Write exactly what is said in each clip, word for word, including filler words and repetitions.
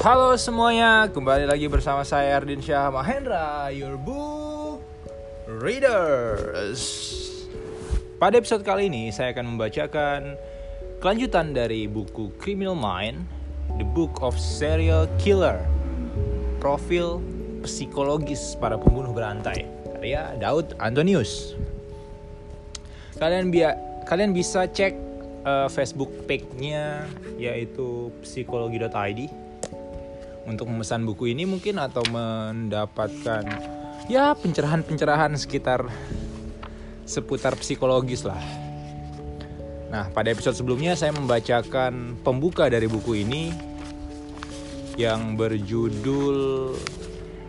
Halo semuanya, kembali lagi bersama saya Ardyn Syah Mahendra, your book readers. Pada episode kali ini saya akan membacakan kelanjutan dari buku Criminal Mind, The Book of Serial Killer, Profil Psikologis Para Pembunuh Berantai, karya Daud Antonius. Kalian bi- kalian bisa cek Uh, Facebook page-nya, yaitu psikologi dot i d, untuk memesan buku ini mungkin, atau mendapatkan ya pencerahan-pencerahan sekitar seputar psikologis lah. Nah, pada episode sebelumnya saya membacakan pembuka dari buku ini yang berjudul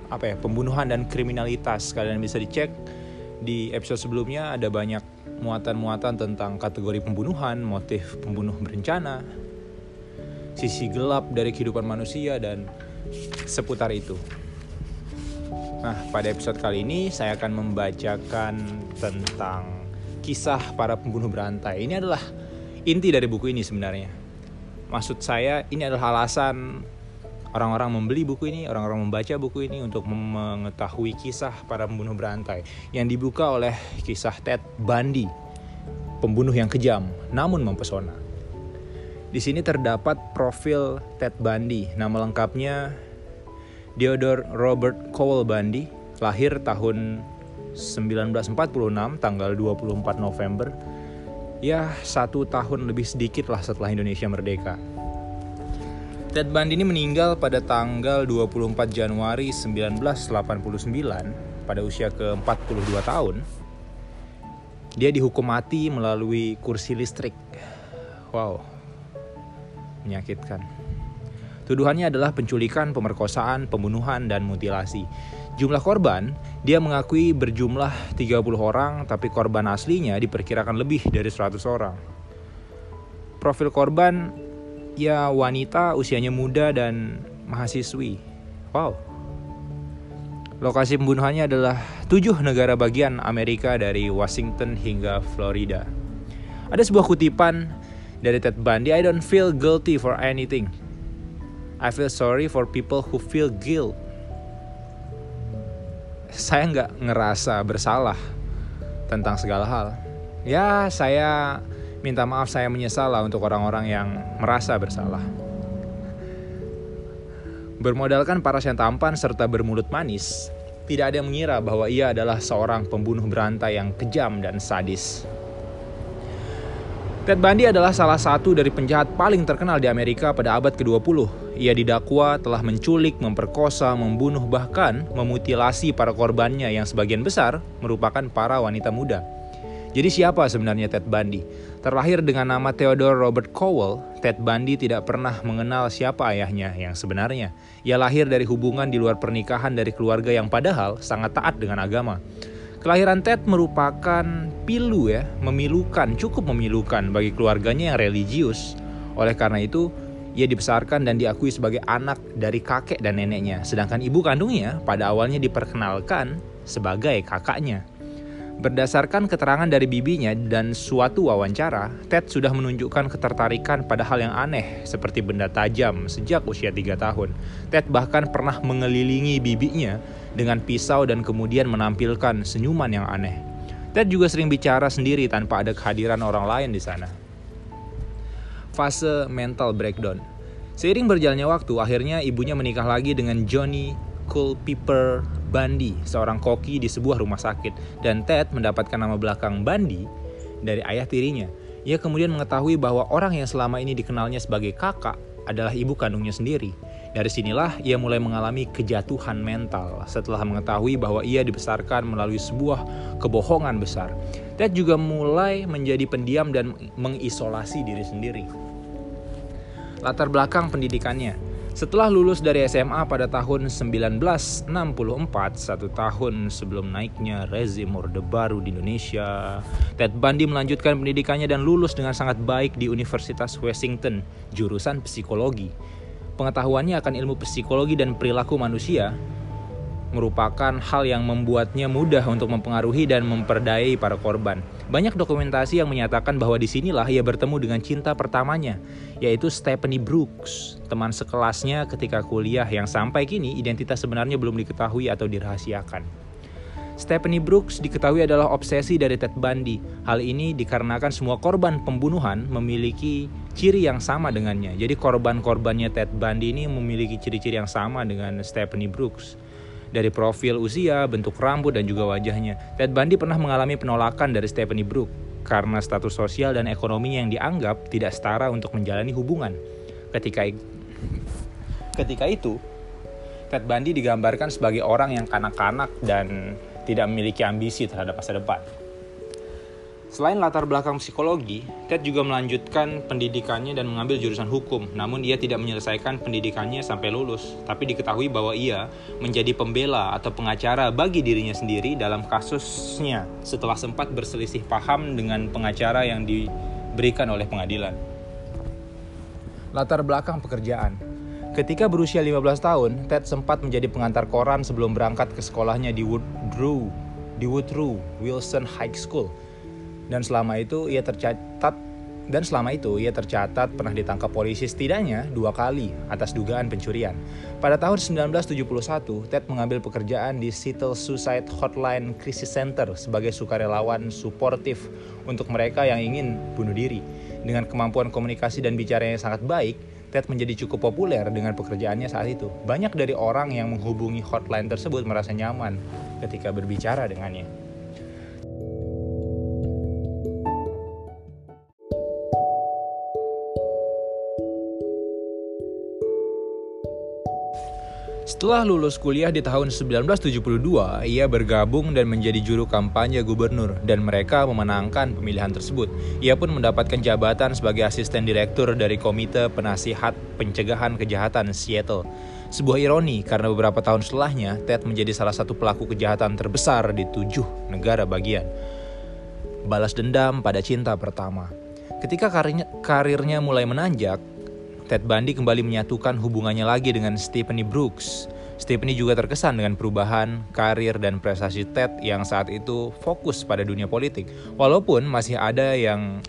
apa ya, Pembunuhan dan Kriminalitas. Kalian bisa dicek di episode sebelumnya, ada banyak muatan-muatan tentang kategori pembunuhan, motif pembunuh berencana, sisi gelap dari kehidupan manusia, dan seputar itu. Nah, pada episode kali ini saya akan membacakan tentang kisah para pembunuh berantai. Ini adalah inti dari buku ini sebenarnya. Maksud saya, ini adalah alasan orang-orang membeli buku ini, orang-orang membaca buku ini untuk mengetahui kisah para pembunuh berantai yang dibuka oleh kisah Ted Bundy, pembunuh yang kejam namun mempesona. Di sini terdapat profil Ted Bundy. Nama lengkapnya Theodore Robert Cowell Bundy, lahir tahun sembilan belas empat puluh enam, tanggal dua puluh empat November. Ya, satu tahun lebih sedikit lah setelah Indonesia merdeka. Ted Bundy ini meninggal pada tanggal dua puluh empat Januari sembilan belas delapan puluh sembilan pada usia ke empat puluh dua tahun. Dia dihukum mati melalui kursi listrik. Wow, menyakitkan. Tuduhannya adalah penculikan, pemerkosaan, pembunuhan, dan mutilasi. Jumlah korban, dia mengakui berjumlah tiga puluh orang, tapi korban aslinya diperkirakan lebih dari seratus orang. Profil korban, ya, wanita, usianya muda, dan mahasiswi. Wow. Lokasi pembunuhannya adalah tujuh negara bagian Amerika, dari Washington hingga Florida. Ada sebuah kutipan dari Ted Bundy, "I don't feel guilty for anything. I feel sorry for people who feel guilt." Saya nggak ngerasa bersalah tentang segala hal. Ya, saya... minta maaf, saya menyesal lah untuk orang-orang yang merasa bersalah. Bermodalkan paras yang tampan serta bermulut manis, tidak ada yang mengira bahwa ia adalah seorang pembunuh berantai yang kejam dan sadis. Ted Bundy adalah salah satu dari penjahat paling terkenal di Amerika pada abad kedua puluh. Ia didakwa telah menculik, memperkosa, membunuh, bahkan memutilasi para korbannya yang sebagian besar merupakan para wanita muda. Jadi siapa sebenarnya Ted Bundy? Terlahir dengan nama Theodore Robert Cowell, Ted Bundy tidak pernah mengenal siapa ayahnya yang sebenarnya. Ia lahir dari hubungan di luar pernikahan dari keluarga yang padahal sangat taat dengan agama. Kelahiran Ted merupakan pilu ya, memilukan, cukup memilukan bagi keluarganya yang religius. Oleh karena itu, ia dibesarkan dan diakui sebagai anak dari kakek dan neneknya. Sedangkan ibu kandungnya pada awalnya diperkenalkan sebagai kakaknya. Berdasarkan keterangan dari bibinya dan suatu wawancara, Ted sudah menunjukkan ketertarikan pada hal yang aneh seperti benda tajam sejak usia tiga tahun. Ted bahkan pernah mengelilingi bibinya dengan pisau dan kemudian menampilkan senyuman yang aneh. Ted juga sering bicara sendiri tanpa ada kehadiran orang lain di sana. Fase mental breakdown. Seiring berjalannya waktu, akhirnya ibunya menikah lagi dengan Johnny Culpepper Bundy, seorang koki di sebuah rumah sakit, dan Ted mendapatkan nama belakang Bundy dari ayah tirinya. Ia kemudian mengetahui bahwa orang yang selama ini dikenalnya sebagai kakak adalah ibu kandungnya sendiri. Dari sinilah ia mulai mengalami kejatuhan mental setelah mengetahui bahwa ia dibesarkan melalui sebuah kebohongan besar. Ted juga mulai menjadi pendiam dan mengisolasi diri sendiri. Latar belakang pendidikannya. Setelah lulus dari S M A pada tahun sembilan belas enam puluh empat, satu tahun sebelum naiknya rezim Orde Baru di Indonesia, Ted Bundy melanjutkan pendidikannya dan lulus dengan sangat baik di Universitas Washington, jurusan psikologi. Pengetahuannya akan ilmu psikologi dan perilaku manusia merupakan hal yang membuatnya mudah untuk mempengaruhi dan memperdayai para korban. Banyak dokumentasi yang menyatakan bahwa disinilah ia bertemu dengan cinta pertamanya, yaitu Stephanie Brooks, teman sekelasnya ketika kuliah yang sampai kini identitas sebenarnya belum diketahui atau dirahasiakan. Stephanie Brooks diketahui adalah obsesi dari Ted Bundy. Hal ini dikarenakan semua korban pembunuhan memiliki ciri yang sama dengannya. Jadi korban-korbannya Ted Bundy ini memiliki ciri-ciri yang sama dengan Stephanie Brooks. Dari profil usia, bentuk rambut, dan juga wajahnya. Ted Bundy pernah mengalami penolakan dari Stephanie Brooks karena status sosial dan ekonominya yang dianggap tidak setara untuk menjalani hubungan. Ketika, ketika itu, Ted Bundy digambarkan sebagai orang yang kanak-kanak dan tidak memiliki ambisi terhadap masa depan. Selain latar belakang psikologi, Ted juga melanjutkan pendidikannya dan mengambil jurusan hukum. Namun ia tidak menyelesaikan pendidikannya sampai lulus. Tapi diketahui bahwa ia menjadi pembela atau pengacara bagi dirinya sendiri dalam kasusnya setelah sempat berselisih paham dengan pengacara yang diberikan oleh pengadilan. Latar belakang pekerjaan. Ketika berusia lima belas tahun, Ted sempat menjadi pengantar koran sebelum berangkat ke sekolahnya di Woodrow, di Woodrow Wilson High School. Dan selama itu ia tercatat dan selama itu ia tercatat pernah ditangkap polisi setidaknya dua kali atas dugaan pencurian. Pada tahun sembilan belas tujuh puluh satu, Ted mengambil pekerjaan di Seattle Suicide Hotline Crisis Center sebagai sukarelawan suportif untuk mereka yang ingin bunuh diri. Dengan kemampuan komunikasi dan bicaranya yang sangat baik, Ted menjadi cukup populer dengan pekerjaannya saat itu. Banyak dari orang yang menghubungi hotline tersebut merasa nyaman ketika berbicara dengannya. Setelah lulus kuliah di tahun sembilan belas tujuh puluh dua, ia bergabung dan menjadi juru kampanye gubernur, dan mereka memenangkan pemilihan tersebut. Ia pun mendapatkan jabatan sebagai asisten direktur dari Komite Penasihat Pencegahan Kejahatan Seattle. Sebuah ironi karena beberapa tahun setelahnya, Ted menjadi salah satu pelaku kejahatan terbesar di tujuh negara bagian. Balas dendam pada cinta pertama. Ketika karirnya mulai menanjak, Ted Bundy kembali menyatukan hubungannya lagi dengan Stephanie Brooks. Stephanie juga terkesan dengan perubahan, karir, dan prestasi Ted yang saat itu fokus pada dunia politik. Walaupun masih ada yang...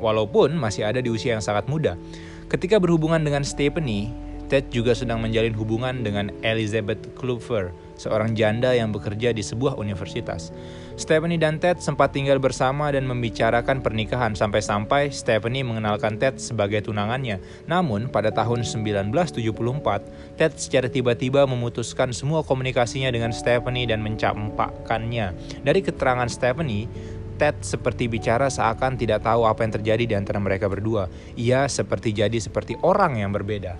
Walaupun masih ada di usia yang sangat muda. Ketika berhubungan dengan Stephanie, Ted juga sedang menjalin hubungan dengan Elizabeth Kluver, seorang janda yang bekerja di sebuah universitas. Stephanie dan Ted sempat tinggal bersama dan membicarakan pernikahan sampai-sampai Stephanie mengenalkan Ted sebagai tunangannya. Namun, pada tahun sembilan belas tujuh puluh empat, Ted secara tiba-tiba memutuskan semua komunikasinya dengan Stephanie dan mencampakkannya. Dari keterangan Stephanie, Ted seperti bicara seakan tidak tahu apa yang terjadi di antara mereka berdua. Ia seperti jadi seperti orang yang berbeda.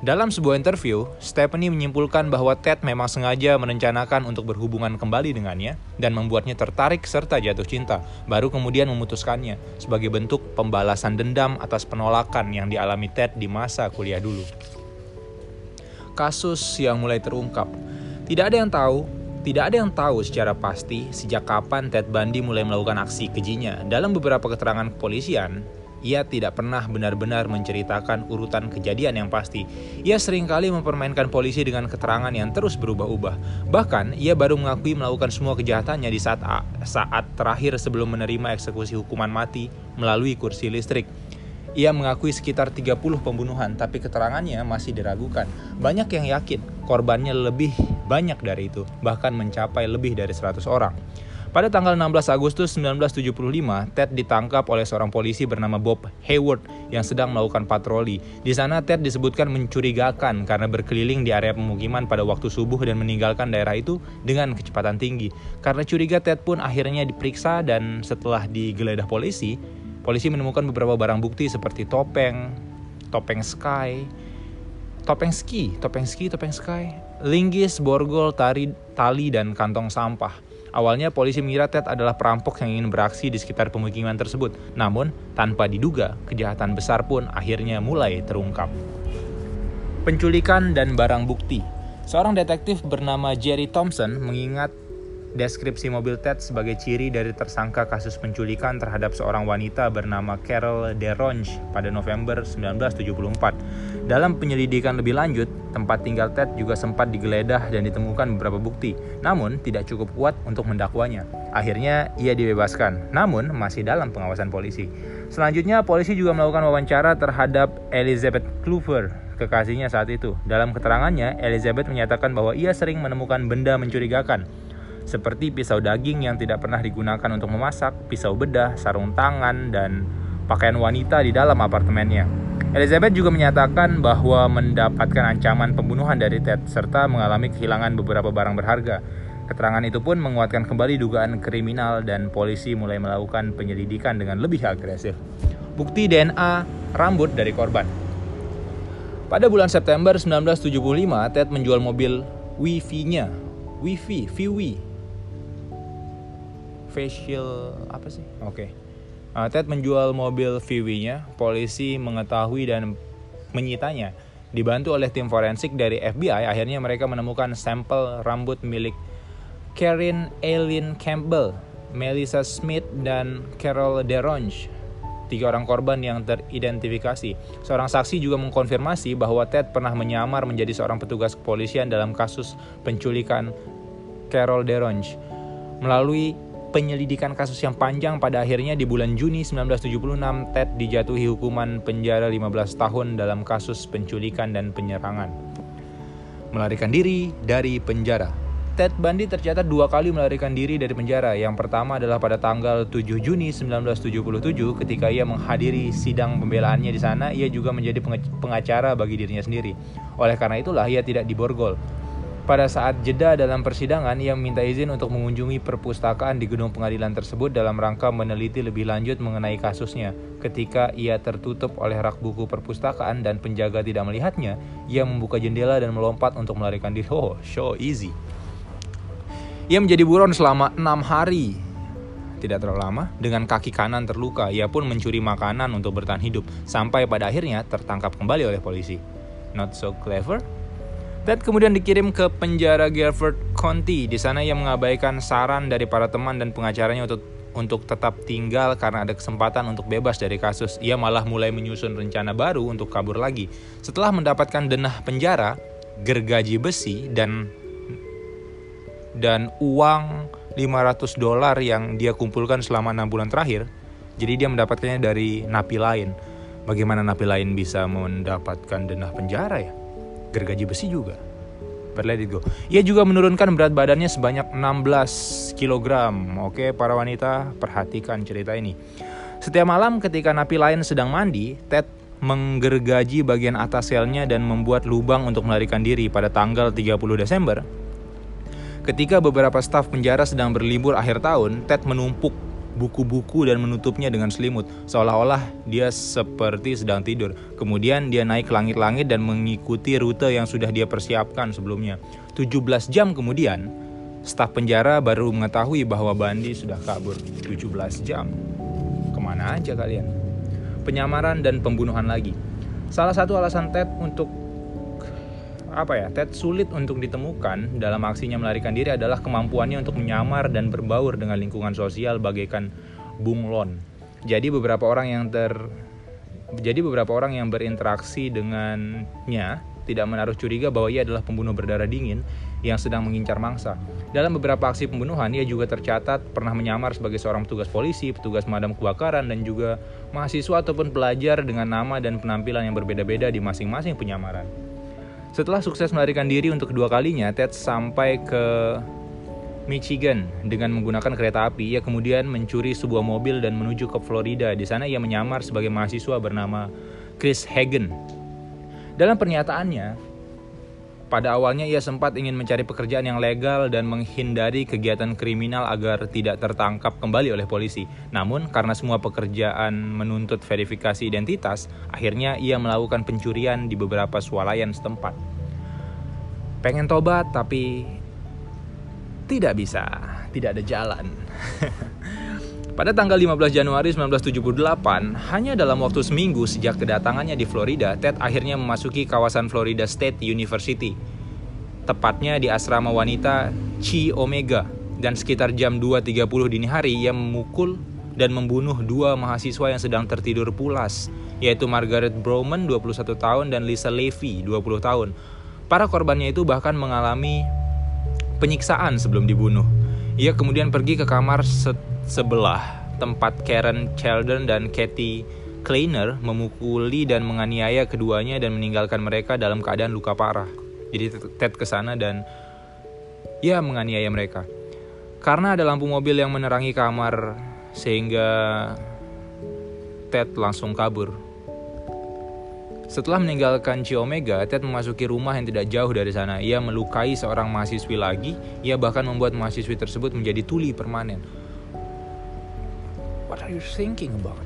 Dalam sebuah interview, Stephanie menyimpulkan bahwa Ted memang sengaja merencanakan untuk berhubungan kembali dengannya dan membuatnya tertarik serta jatuh cinta, baru kemudian memutuskannya sebagai bentuk pembalasan dendam atas penolakan yang dialami Ted di masa kuliah dulu. Kasus yang mulai terungkap. Tidak ada yang tahu, tidak ada yang tahu secara pasti sejak kapan Ted Bundy mulai melakukan aksi kejinya. Dalam beberapa keterangan kepolisian, ia tidak pernah benar-benar menceritakan urutan kejadian yang pasti. Ia seringkali mempermainkan polisi dengan keterangan yang terus berubah-ubah. Bahkan, ia baru mengakui melakukan semua kejahatannya di saat saat terakhir sebelum menerima eksekusi hukuman mati melalui kursi listrik. Ia mengakui sekitar tiga puluh pembunuhan, tapi keterangannya masih diragukan. Banyak yang yakin korbannya lebih banyak dari itu, bahkan mencapai lebih dari seratus orang. Pada tanggal enam belas Agustus sembilan belas tujuh puluh lima, Ted ditangkap oleh seorang polisi bernama Bob Hayward yang sedang melakukan patroli. Di sana, Ted disebutkan mencurigakan karena berkeliling di area pemukiman pada waktu subuh dan meninggalkan daerah itu dengan kecepatan tinggi. Karena curiga, Ted pun akhirnya diperiksa dan setelah digeledah polisi, polisi menemukan beberapa barang bukti seperti topeng, topeng sky, topeng ski, topeng ski, topeng sky, linggis, borgol, tari, tali, dan kantong sampah. Awalnya polisi mengira Ted adalah perampok yang ingin beraksi di sekitar pemukiman tersebut. Namun, tanpa diduga, kejahatan besar pun akhirnya mulai terungkap. Penculikan dan barang bukti. Seorang detektif bernama Jerry Thompson mengingat deskripsi mobil Ted sebagai ciri dari tersangka kasus penculikan terhadap seorang wanita bernama Carol DaRonch pada November sembilan belas tujuh puluh empat. Dalam penyelidikan lebih lanjut, tempat tinggal Ted juga sempat digeledah dan ditemukan beberapa bukti, namun tidak cukup kuat untuk mendakwanya. Akhirnya, ia dibebaskan, namun masih dalam pengawasan polisi. Selanjutnya, polisi juga melakukan wawancara terhadap Elizabeth Kluver, kekasihnya saat itu. Dalam keterangannya, Elizabeth menyatakan bahwa ia sering menemukan benda mencurigakan, seperti pisau daging yang tidak pernah digunakan untuk memasak, pisau bedah, sarung tangan, dan pakaian wanita di dalam apartemennya. Elizabeth juga menyatakan bahwa mendapatkan ancaman pembunuhan dari Ted serta mengalami kehilangan beberapa barang berharga. Keterangan itu pun menguatkan kembali dugaan kriminal dan polisi mulai melakukan penyelidikan dengan lebih agresif. Bukti D N A rambut dari korban. Pada bulan September sembilan belas tujuh puluh lima, Ted menjual mobil Wifi-nya, Wifi, Viwi, facial apa sih? Oke. Okay. Uh, Ted menjual mobil Viwi-nya, polisi mengetahui dan menyitanya. Dibantu oleh tim forensik dari F B I, akhirnya mereka menemukan sampel rambut milik Caryn Eileen Campbell, Melissa Smith, dan Carol DaRonch, tiga orang korban yang teridentifikasi. Seorang saksi juga mengkonfirmasi bahwa Ted pernah menyamar menjadi seorang petugas kepolisian dalam kasus penculikan Carol DaRonch. Melalui penyelidikan kasus yang panjang, pada akhirnya di bulan Juni sembilan belas tujuh puluh enam, Ted dijatuhi hukuman penjara lima belas tahun dalam kasus penculikan dan penyerangan. Melarikan diri dari penjara. Ted Bundy tercatat dua kali melarikan diri dari penjara. Yang pertama adalah pada tanggal tujuh Juni sembilan belas tujuh puluh tujuh ketika ia menghadiri sidang pembelaannya di sana, ia juga menjadi pengacara bagi dirinya sendiri. Oleh karena itulah ia tidak diborgol. Pada saat jeda dalam persidangan, ia meminta izin untuk mengunjungi perpustakaan di gedung pengadilan tersebut dalam rangka meneliti lebih lanjut mengenai kasusnya. Ketika ia tertutup oleh rak buku perpustakaan dan penjaga tidak melihatnya, ia membuka jendela dan melompat untuk melarikan diri. Oh, so easy. Ia menjadi buron selama enam hari. Tidak terlalu lama, dengan kaki kanan terluka, ia pun mencuri makanan untuk bertahan hidup, sampai pada akhirnya tertangkap kembali oleh polisi. Not so clever? Ted kemudian dikirim ke penjara Guilford County. Di sana ia mengabaikan saran dari para teman dan pengacaranya untuk untuk tetap tinggal karena ada kesempatan untuk bebas dari kasus. Ia malah mulai menyusun rencana baru untuk kabur lagi. Setelah mendapatkan denah penjara, gergaji besi dan dan uang lima ratus dolar yang dia kumpulkan selama enam bulan terakhir, jadi dia mendapatkannya dari napi lain. Bagaimana napi lain bisa mendapatkan denah penjara ya? Gergaji besi juga. But let it go. Ia juga menurunkan berat badannya sebanyak enam belas kilogram. Oke, para wanita, perhatikan cerita ini. Setiap malam ketika napi lain sedang mandi, Ted menggergaji bagian atas selnya dan membuat lubang untuk melarikan diri. Pada tanggal tiga puluh Desember, ketika beberapa staf penjara sedang berlibur akhir tahun, Ted menumpuk buku-buku dan menutupnya dengan selimut, seolah-olah dia seperti sedang tidur. Kemudian dia naik ke langit-langit dan mengikuti rute yang sudah dia persiapkan sebelumnya. tujuh belas jam kemudian, staf penjara baru mengetahui bahwa Bundy sudah kabur. tujuh belas jam. Kemana aja kalian? Penyamaran dan pembunuhan lagi. Salah satu alasan Ted untuk apa ya, Ted sulit untuk ditemukan dalam aksinya melarikan diri adalah kemampuannya untuk menyamar dan berbaur dengan lingkungan sosial bagaikan bunglon. Jadi beberapa orang yang ter jadi beberapa orang yang berinteraksi dengannya tidak menaruh curiga bahwa ia adalah pembunuh berdarah dingin yang sedang mengincar mangsa. Dalam beberapa aksi pembunuhan, ia juga tercatat pernah menyamar sebagai seorang petugas polisi, petugas pemadam kebakaran, dan juga mahasiswa ataupun pelajar dengan nama dan penampilan yang berbeda-beda di masing-masing penyamaran. Setelah sukses melarikan diri untuk kedua kalinya, Ted sampai ke Michigan dengan menggunakan kereta api. Ia kemudian mencuri sebuah mobil dan menuju ke Florida. Di sana ia menyamar sebagai mahasiswa bernama Chris Hagen. Dalam pernyataannya, pada awalnya ia sempat ingin mencari pekerjaan yang legal dan menghindari kegiatan kriminal agar tidak tertangkap kembali oleh polisi. Namun, karena semua pekerjaan menuntut verifikasi identitas, akhirnya ia melakukan pencurian di beberapa swalayan setempat. Pengen tobat, tapi tidak bisa. Tidak ada jalan. Pada tanggal lima belas Januari sembilan belas tujuh puluh delapan, hanya dalam waktu seminggu sejak kedatangannya di Florida, Ted akhirnya memasuki kawasan Florida State University, tepatnya di asrama wanita Chi Omega, dan sekitar jam dua tiga puluh dini hari ia memukul dan membunuh dua mahasiswa yang sedang tertidur pulas, yaitu Margaret Broman dua puluh satu tahun dan Lisa Levy dua puluh tahun. Para korbannya itu bahkan mengalami penyiksaan sebelum dibunuh. Ia kemudian pergi ke kamar se- sebelah tempat Karen Cheldon dan Kathy Kleiner memukuli dan menganiaya keduanya dan meninggalkan mereka dalam keadaan luka parah. Jadi Ted kesana dan ya menganiaya mereka. Karena ada lampu mobil yang menerangi kamar, sehingga Ted langsung kabur. Setelah meninggalkan Chi Omega, Ted memasuki rumah yang tidak jauh dari sana. Ia melukai seorang mahasiswi lagi. Ia bahkan membuat mahasiswi tersebut menjadi tuli permanen. What are you thinking about?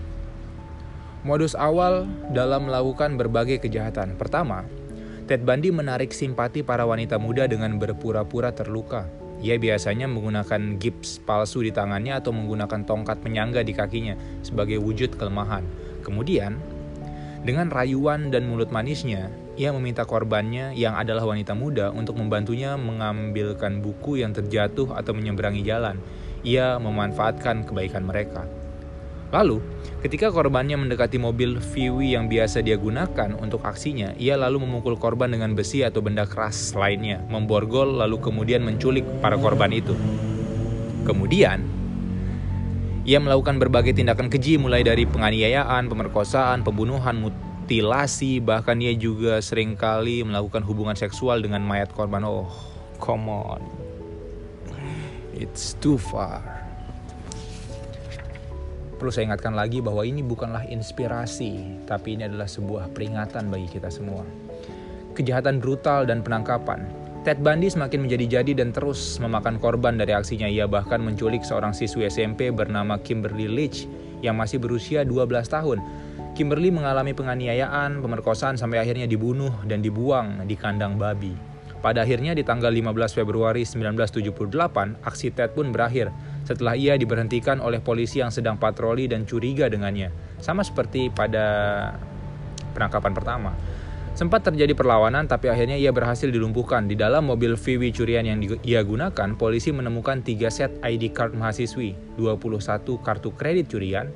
Modus awal dalam melakukan berbagai kejahatan. Pertama, Ted Bundy menarik simpati para wanita muda dengan berpura-pura terluka. Ia biasanya menggunakan gips palsu di tangannya atau menggunakan tongkat penyangga di kakinya sebagai wujud kelemahan. Kemudian, dengan rayuan dan mulut manisnya, ia meminta korbannya yang adalah wanita muda untuk membantunya mengambilkan buku yang terjatuh atau menyeberangi jalan. Ia memanfaatkan kebaikan mereka. Lalu, ketika korbannya mendekati mobil Viwi yang biasa dia gunakan untuk aksinya, ia lalu memukul korban dengan besi atau benda keras lainnya, memborgol lalu kemudian menculik para korban itu. Kemudian, ia melakukan berbagai tindakan keji mulai dari penganiayaan, pemerkosaan, pembunuhan, mutilasi, bahkan ia juga seringkali melakukan hubungan seksual dengan mayat korban. Oh, come on. It's too far. Perlu saya ingatkan lagi bahwa ini bukanlah inspirasi, tapi ini adalah sebuah peringatan bagi kita semua. Kejahatan brutal dan penangkapan. Ted Bundy semakin menjadi-jadi dan terus memakan korban dari aksinya. Ia bahkan menculik seorang siswi S M P bernama Kimberly Leach yang masih berusia dua belas tahun. Kimberly mengalami penganiayaan, pemerkosaan sampai akhirnya dibunuh dan dibuang di kandang babi. Pada akhirnya di tanggal lima belas Februari sembilan belas tujuh puluh delapan, aksi Ted pun berakhir setelah ia diberhentikan oleh polisi yang sedang patroli dan curiga dengannya. Sama seperti pada penangkapan pertama. Sempat terjadi perlawanan tapi akhirnya ia berhasil dilumpuhkan. Di dalam mobil V W curian yang ia gunakan, polisi menemukan tiga set I D card mahasiswi, dua puluh satu kartu kredit curian,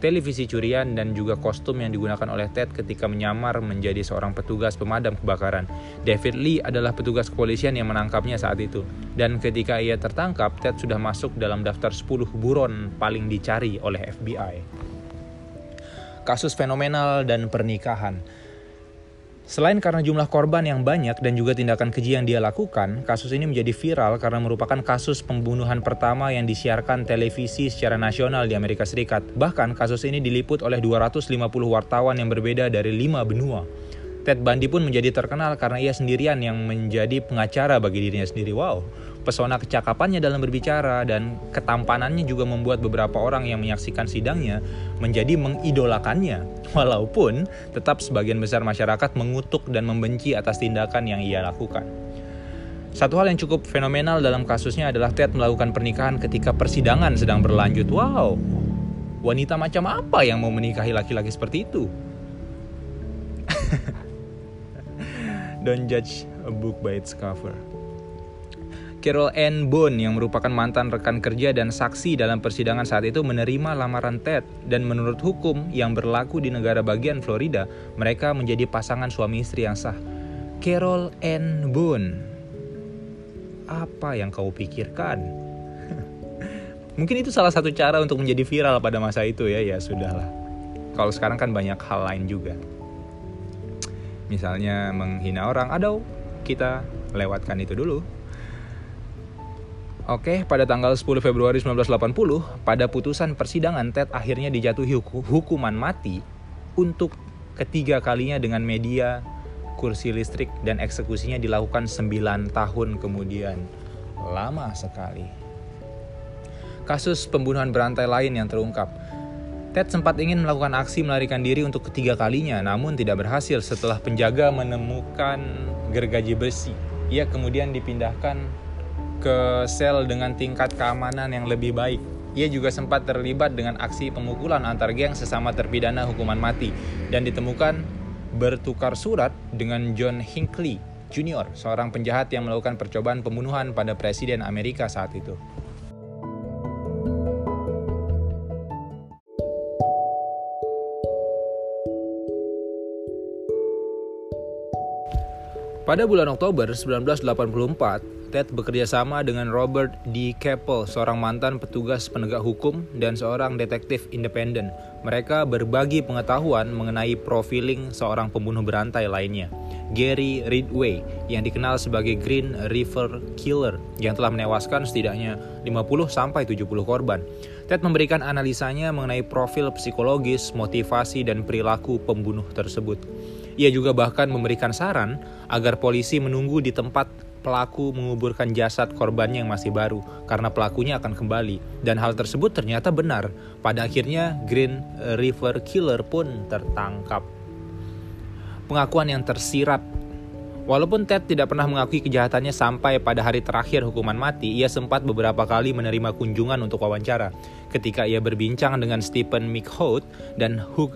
televisi curian, dan juga kostum yang digunakan oleh Ted ketika menyamar menjadi seorang petugas pemadam kebakaran. David Lee adalah petugas kepolisian yang menangkapnya saat itu. Dan ketika ia tertangkap, Ted sudah masuk dalam daftar sepuluh buron paling dicari oleh F B I. Kasus fenomenal dan pernikahan. Selain karena jumlah korban yang banyak dan juga tindakan keji yang dia lakukan, kasus ini menjadi viral karena merupakan kasus pembunuhan pertama yang disiarkan televisi secara nasional di Amerika Serikat. Bahkan kasus ini diliput oleh dua ratus lima puluh wartawan yang berbeda dari lima benua. Ted Bundy pun menjadi terkenal karena ia sendirian yang menjadi pengacara bagi dirinya sendiri. Wow, pesona kecakapannya dalam berbicara dan ketampanannya juga membuat beberapa orang yang menyaksikan sidangnya menjadi mengidolakannya. Walaupun tetap sebagian besar masyarakat mengutuk dan membenci atas tindakan yang ia lakukan. Satu hal yang cukup fenomenal dalam kasusnya adalah Ted melakukan pernikahan ketika persidangan sedang berlanjut. Wow, wanita macam apa yang mau menikahi laki-laki seperti itu? Don't judge a book by its cover. Carol Ann Boone yang merupakan mantan rekan kerja dan saksi dalam persidangan saat itu menerima lamaran Ted dan menurut hukum yang berlaku di negara bagian Florida, mereka menjadi pasangan suami istri yang sah. Carol Ann Boone, apa yang kau pikirkan? Mungkin itu salah satu cara untuk menjadi viral pada masa itu ya, ya sudahlah. Kalau sekarang kan banyak hal lain juga. Misalnya menghina orang, aduh kita lewatkan itu dulu. Oke, pada tanggal sepuluh Februari sembilan belas delapan puluh, pada putusan persidangan Ted akhirnya dijatuhi hukuman mati untuk ketiga kalinya dengan media, kursi listrik, dan eksekusinya dilakukan sembilan tahun kemudian. Lama sekali. Kasus pembunuhan berantai lain yang terungkap. Ted sempat ingin melakukan aksi melarikan diri untuk ketiga kalinya, namun tidak berhasil setelah penjaga menemukan gergaji besi. Ia kemudian dipindahkan ke sel dengan tingkat keamanan yang lebih baik. Ia juga sempat terlibat dengan aksi pemukulan antar geng sesama terpidana hukuman mati dan ditemukan bertukar surat dengan John Hinckley Junior, seorang penjahat yang melakukan percobaan pembunuhan pada Presiden Amerika saat itu. Pada bulan Oktober seribu sembilan ratus delapan puluh empat, Ted bekerja sama dengan Robert D. Cowell, seorang mantan petugas penegak hukum dan seorang detektif independen. Mereka berbagi pengetahuan mengenai profiling seorang pembunuh berantai lainnya, Gary Ridgway, yang dikenal sebagai Green River Killer, yang telah menewaskan setidaknya lima puluh sampai tujuh puluh korban. Ted memberikan analisanya mengenai profil psikologis, motivasi, dan perilaku pembunuh tersebut. Ia juga bahkan memberikan saran agar polisi menunggu di tempat pelaku menguburkan jasad korbannya yang masih baru karena pelakunya akan kembali. Dan hal tersebut ternyata benar. Pada akhirnya Green River Killer pun tertangkap. Pengakuan yang tersirap. Walaupun Ted tidak pernah mengakui kejahatannya sampai pada hari terakhir hukuman mati, ia sempat beberapa kali menerima kunjungan untuk wawancara. Ketika ia berbincang dengan Stephen McHood dan Hugh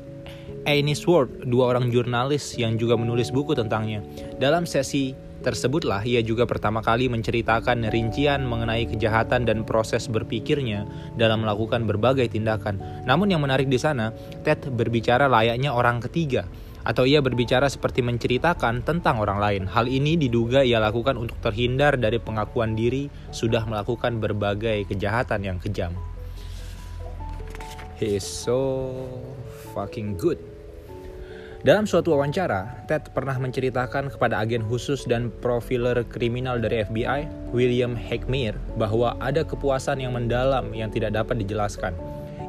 Ainsworth, dua orang jurnalis yang juga menulis buku tentangnya. Dalam sesi tersebutlah ia juga pertama kali menceritakan rincian mengenai kejahatan dan proses berpikirnya dalam melakukan berbagai tindakan. Namun yang menarik di sana, Ted berbicara layaknya orang ketiga, atau ia berbicara seperti menceritakan tentang orang lain. Hal ini diduga ia lakukan untuk terhindar dari pengakuan diri sudah melakukan berbagai kejahatan yang kejam. He is so fucking good. Dalam suatu wawancara, Ted pernah menceritakan kepada agen khusus dan profiler kriminal dari F B I, William Heckmeyer, bahwa ada kepuasan yang mendalam yang tidak dapat dijelaskan,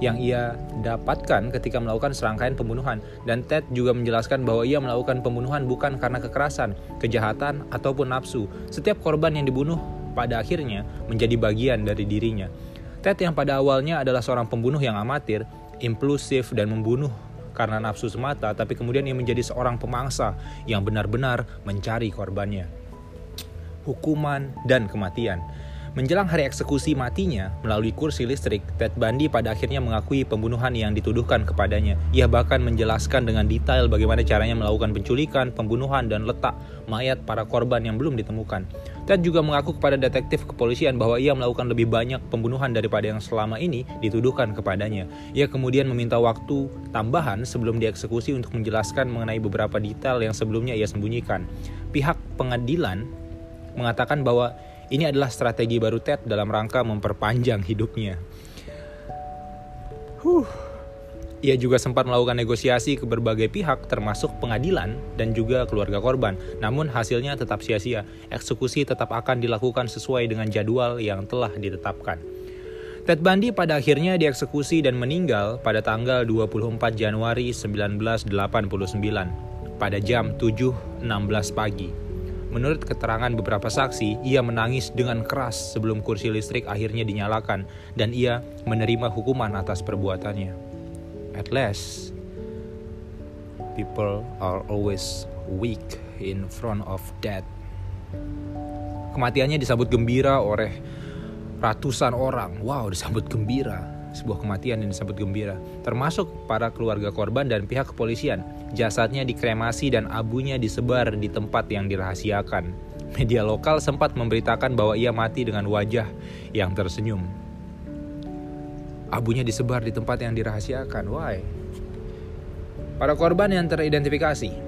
yang ia dapatkan ketika melakukan serangkaian pembunuhan. Dan Ted juga menjelaskan bahwa ia melakukan pembunuhan bukan karena kekerasan, kejahatan, ataupun nafsu. Setiap korban yang dibunuh pada akhirnya menjadi bagian dari dirinya. Ted yang pada awalnya adalah seorang pembunuh yang amatir, impulsif, dan membunuh karena nafsu semata, tapi kemudian ia menjadi seorang pemangsa yang benar-benar mencari korbannya. Hukuman dan kematian. Menjelang hari eksekusi matinya melalui kursi listrik, Ted Bundy pada akhirnya mengakui pembunuhan yang dituduhkan kepadanya. Ia bahkan menjelaskan dengan detail bagaimana caranya melakukan penculikan, pembunuhan, dan letak mayat para korban yang belum ditemukan. Ted juga mengaku kepada detektif kepolisian bahwa ia melakukan lebih banyak pembunuhan daripada yang selama ini dituduhkan kepadanya. Ia kemudian meminta waktu tambahan sebelum dieksekusi untuk menjelaskan mengenai beberapa detail yang sebelumnya ia sembunyikan. Pihak pengadilan mengatakan bahwa ini adalah strategi baru Ted dalam rangka memperpanjang hidupnya. Huh. Ia juga sempat melakukan negosiasi ke berbagai pihak termasuk pengadilan dan juga keluarga korban. Namun hasilnya tetap sia-sia. Eksekusi tetap akan dilakukan sesuai dengan jadwal yang telah ditetapkan. Ted Bundy pada akhirnya dieksekusi dan meninggal pada tanggal dua puluh empat Januari seribu sembilan ratus delapan puluh sembilan pada jam tujuh lewat enam belas pagi. Menurut keterangan beberapa saksi, ia menangis dengan keras sebelum kursi listrik akhirnya dinyalakan dan ia menerima hukuman atas perbuatannya. At least, people are always weak in front of death. Kematiannya disambut gembira oleh ratusan orang. Wow, disambut gembira. Sebuah kematian yang disambut gembira, termasuk para keluarga korban dan pihak kepolisian. Jasadnya dikremasi dan abunya disebar di tempat yang dirahasiakan. Media lokal sempat memberitakan bahwa ia mati dengan wajah yang tersenyum. Abunya disebar di tempat yang dirahasiakan. Why? Para korban yang teridentifikasi.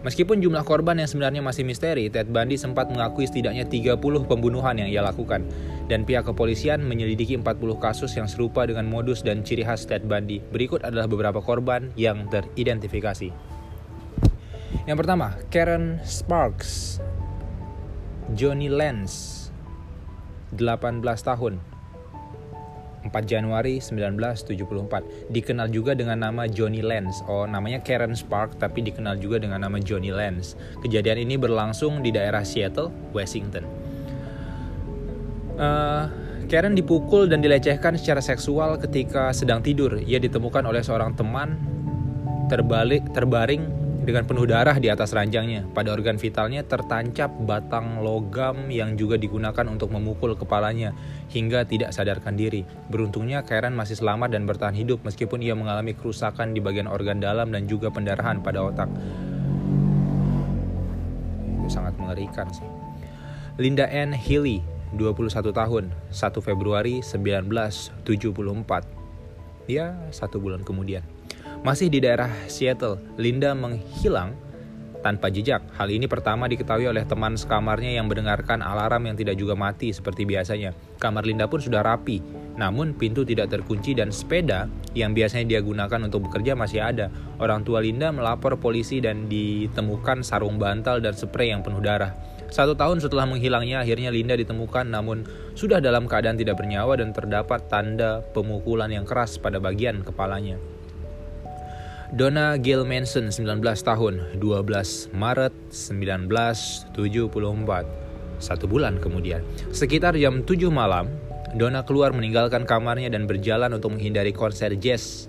Meskipun jumlah korban yang sebenarnya masih misteri, Ted Bundy sempat mengakui setidaknya tiga puluh pembunuhan yang ia lakukan. Dan pihak kepolisian menyelidiki empat puluh kasus yang serupa dengan modus dan ciri khas Ted Bundy. Berikut adalah beberapa korban yang teridentifikasi. Yang pertama, Karen Sparks, Johnny Lenz, delapan belas tahun. empat Januari seribu sembilan ratus tujuh puluh empat. Dikenal juga dengan nama Johnny Lenz. Oh, namanya Karen Sparks tapi dikenal juga dengan nama Johnny Lenz. Kejadian ini berlangsung di daerah Seattle, Washington. Uh, Karen dipukul dan dilecehkan secara seksual ketika sedang tidur. Ia ditemukan oleh seorang teman terbalik terbaring dengan penuh darah di atas ranjangnya. Pada organ vitalnya tertancap batang logam yang juga digunakan untuk memukul kepalanya hingga tidak sadarkan diri. Beruntungnya Karen masih selamat dan bertahan hidup meskipun ia mengalami kerusakan di bagian organ dalam dan juga pendarahan pada otak. Itu sangat mengerikan sih. Linda Ann Healy, dua puluh satu tahun, satu Februari seribu sembilan ratus tujuh puluh empat. Ya, satu bulan kemudian. Masih di daerah Seattle, Linda menghilang tanpa jejak. Hal ini pertama diketahui oleh teman sekamarnya yang mendengarkan alarm yang tidak juga mati seperti biasanya. Kamar Linda pun sudah rapi, namun pintu tidak terkunci dan sepeda yang biasanya dia gunakan untuk bekerja masih ada. Orang tua Linda melapor polisi dan ditemukan sarung bantal dan spray yang penuh darah. Satu tahun setelah menghilangnya, akhirnya Linda ditemukan namun sudah dalam keadaan tidak bernyawa dan terdapat tanda pemukulan yang keras pada bagian kepalanya. Donna Gail Manson, sembilan belas tahun, dua belas Maret sembilan belas tujuh puluh empat, satu bulan kemudian. Sekitar jam tujuh malam, Donna keluar meninggalkan kamarnya dan berjalan untuk menghindari konser jazz.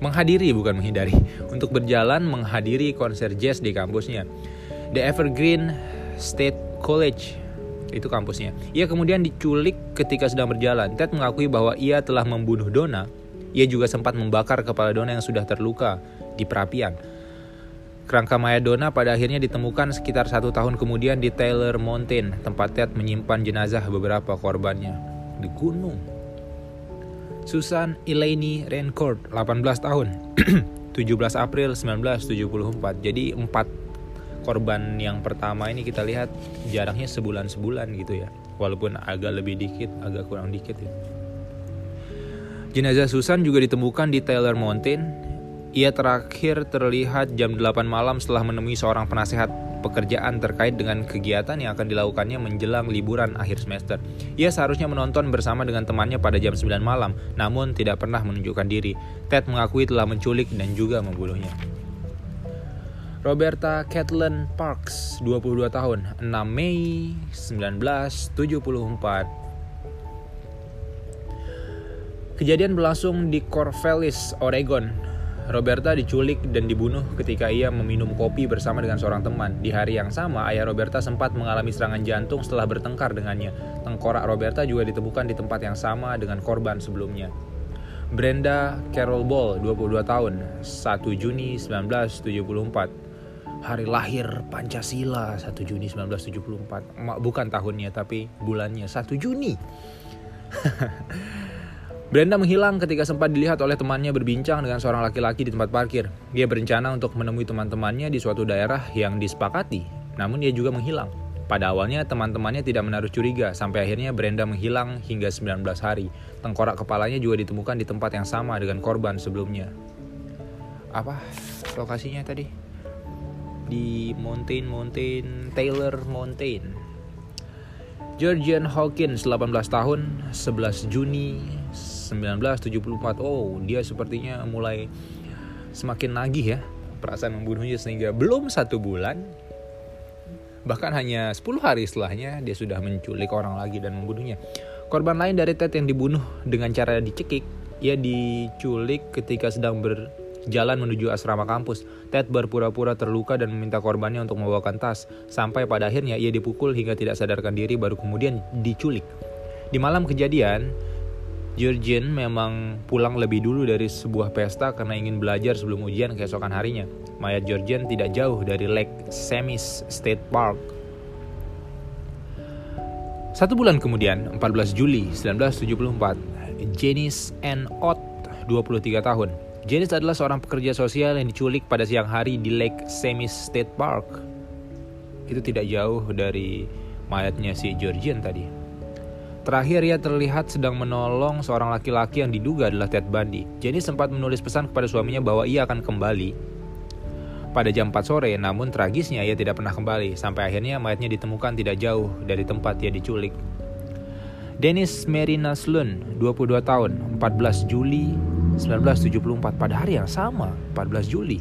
Menghadiri, bukan menghindari, untuk berjalan menghadiri konser jazz di kampusnya, The Evergreen State College, itu kampusnya. Ia kemudian diculik ketika sedang berjalan. Ted mengakui bahwa ia telah membunuh Donna. Ia juga sempat membakar kepala Donna yang sudah terluka di perapian. Kerangka mayat Donna pada akhirnya ditemukan sekitar satu tahun kemudian di Taylor Mountain, tempat Ted menyimpan jenazah beberapa korbannya di gunung. Susan Elaine Rancourt, delapan belas tahun, tujuh belas April sembilan belas tujuh puluh empat. Jadi empat korban yang pertama ini kita lihat jaraknya sebulan-sebulan gitu ya. Walaupun agak lebih dikit, agak kurang dikit ya. Jenazah Susan juga ditemukan di Taylor Mountain. Ia terakhir terlihat jam delapan malam setelah menemui seorang penasehat pekerjaan terkait dengan kegiatan yang akan dilakukannya menjelang liburan akhir semester. Ia seharusnya menonton bersama dengan temannya pada jam sembilan malam, namun tidak pernah menunjukkan diri. Ted mengakui telah menculik dan juga membunuhnya. Roberta Kathleen Parks, dua puluh dua tahun, enam Mei sembilan belas tujuh puluh empat. Kejadian berlangsung di Corvallis, Oregon. Roberta diculik dan dibunuh ketika ia meminum kopi bersama dengan seorang teman. Di hari yang sama, ayah Roberta sempat mengalami serangan jantung setelah bertengkar dengannya. Tengkorak Roberta juga ditemukan di tempat yang sama dengan korban sebelumnya. Brenda Carol Ball, dua puluh dua tahun, satu Juni sembilan belas tujuh puluh empat. Hari lahir Pancasila, satu Juni sembilan belas tujuh puluh empat. Bukan tahunnya, tapi bulannya, satu Juni. Brenda menghilang ketika sempat dilihat oleh temannya berbincang dengan seorang laki-laki di tempat parkir. Dia berencana untuk menemui teman-temannya di suatu daerah yang disepakati, namun dia juga menghilang. Pada awalnya, teman-temannya tidak menaruh curiga, sampai akhirnya Brenda menghilang hingga sembilan belas hari. Tengkorak kepalanya juga ditemukan di tempat yang sama dengan korban sebelumnya. Apa lokasinya tadi? Di Mountain, Mountain, Taylor Mountain. Georgian Hawkins, delapan belas tahun, sebelas Juni sembilan belas tujuh puluh empat. Oh, dia sepertinya mulai semakin nagih ya perasaan membunuhnya, sehingga belum satu bulan, bahkan hanya sepuluh hari setelahnya, dia sudah menculik orang lagi dan membunuhnya. Korban lain dari Ted yang dibunuh dengan cara dicekik. Ia diculik ketika sedang berjalan menuju asrama kampus. Ted berpura-pura terluka dan meminta korbannya untuk membawakan tas. Sampai pada akhirnya ia dipukul hingga tidak sadarkan diri, baru kemudian diculik. Di malam kejadian, Georgian memang pulang lebih dulu dari sebuah pesta karena ingin belajar sebelum ujian keesokan harinya. Mayat Georgian tidak jauh dari Lake Semis State Park. Satu bulan kemudian, empat belas Juli sembilan belas tujuh puluh empat, Janice Ann Ott, dua puluh tiga tahun. Janice adalah seorang pekerja sosial yang diculik pada siang hari di Lake Semis State Park. Itu tidak jauh dari mayatnya si Georgian tadi. Terakhir, ia terlihat sedang menolong seorang laki-laki yang diduga adalah Ted Bundy. Jenny sempat menulis pesan kepada suaminya bahwa ia akan kembali pada jam empat sore, namun tragisnya ia tidak pernah kembali. Sampai akhirnya mayatnya ditemukan tidak jauh dari tempat ia diculik. Dennis Mary Naslund, dua puluh dua tahun, empat belas Juli sembilan belas tujuh puluh empat, pada hari yang sama, empat belas Juli.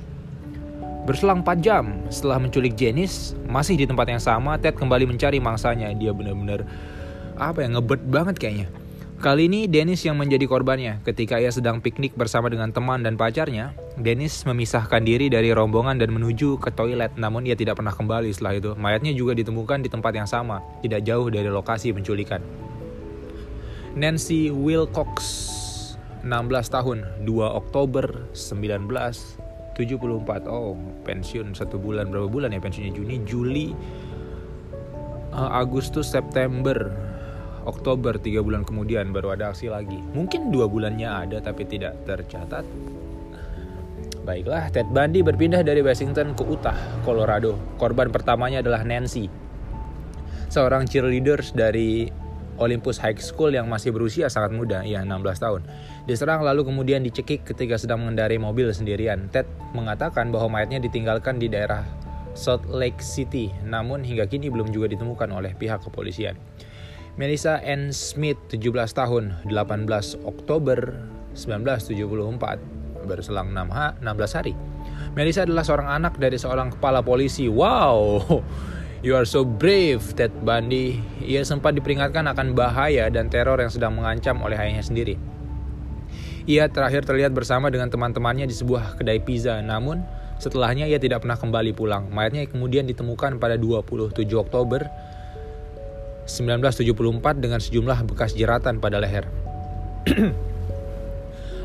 Berselang empat jam setelah menculik Janice, masih di tempat yang sama, Ted kembali mencari mangsanya. Dia benar-benar apa ya, ngebet banget kayaknya. Kali ini Dennis yang menjadi korbannya. Ketika ia sedang piknik bersama dengan teman dan pacarnya, Dennis memisahkan diri dari rombongan dan menuju ke toilet, namun ia tidak pernah kembali setelah itu. Mayatnya juga ditemukan di tempat yang sama, tidak jauh dari lokasi penculikan. Nancy Wilcox, enam belas tahun, dua Oktober sembilan belas tujuh puluh empat. Oh, pensiun satu bulan. Berapa bulan ya pensiunnya? Juni, Juli, Agustus, September, Oktober, tiga bulan kemudian baru ada aksi lagi. Mungkin dua bulannya ada tapi tidak tercatat. Baiklah, Ted Bundy berpindah dari Washington ke Utah, Colorado. Korban pertamanya adalah Nancy, seorang cheerleader dari Olympus High School yang masih berusia sangat muda, ya enam belas tahun. Diserang lalu kemudian dicekik ketika sedang mengendarai mobil sendirian. Ted mengatakan bahwa mayatnya ditinggalkan di daerah Salt Lake City, namun hingga kini belum juga ditemukan oleh pihak kepolisian. Melissa Ann Smith, tujuh belas tahun, delapan belas Oktober sembilan belas tujuh puluh empat, berselang enam hari. Melissa adalah seorang anak dari seorang kepala polisi. Wow! You are so brave, Ted Bundy. Ia sempat diperingatkan akan bahaya dan teror yang sedang mengancam oleh ayahnya sendiri. Ia terakhir terlihat bersama dengan teman-temannya di sebuah kedai pizza, namun setelahnya ia tidak pernah kembali pulang. Mayatnya kemudian ditemukan pada dua puluh tujuh Oktober sembilan belas tujuh puluh empat dengan sejumlah bekas jeratan pada leher.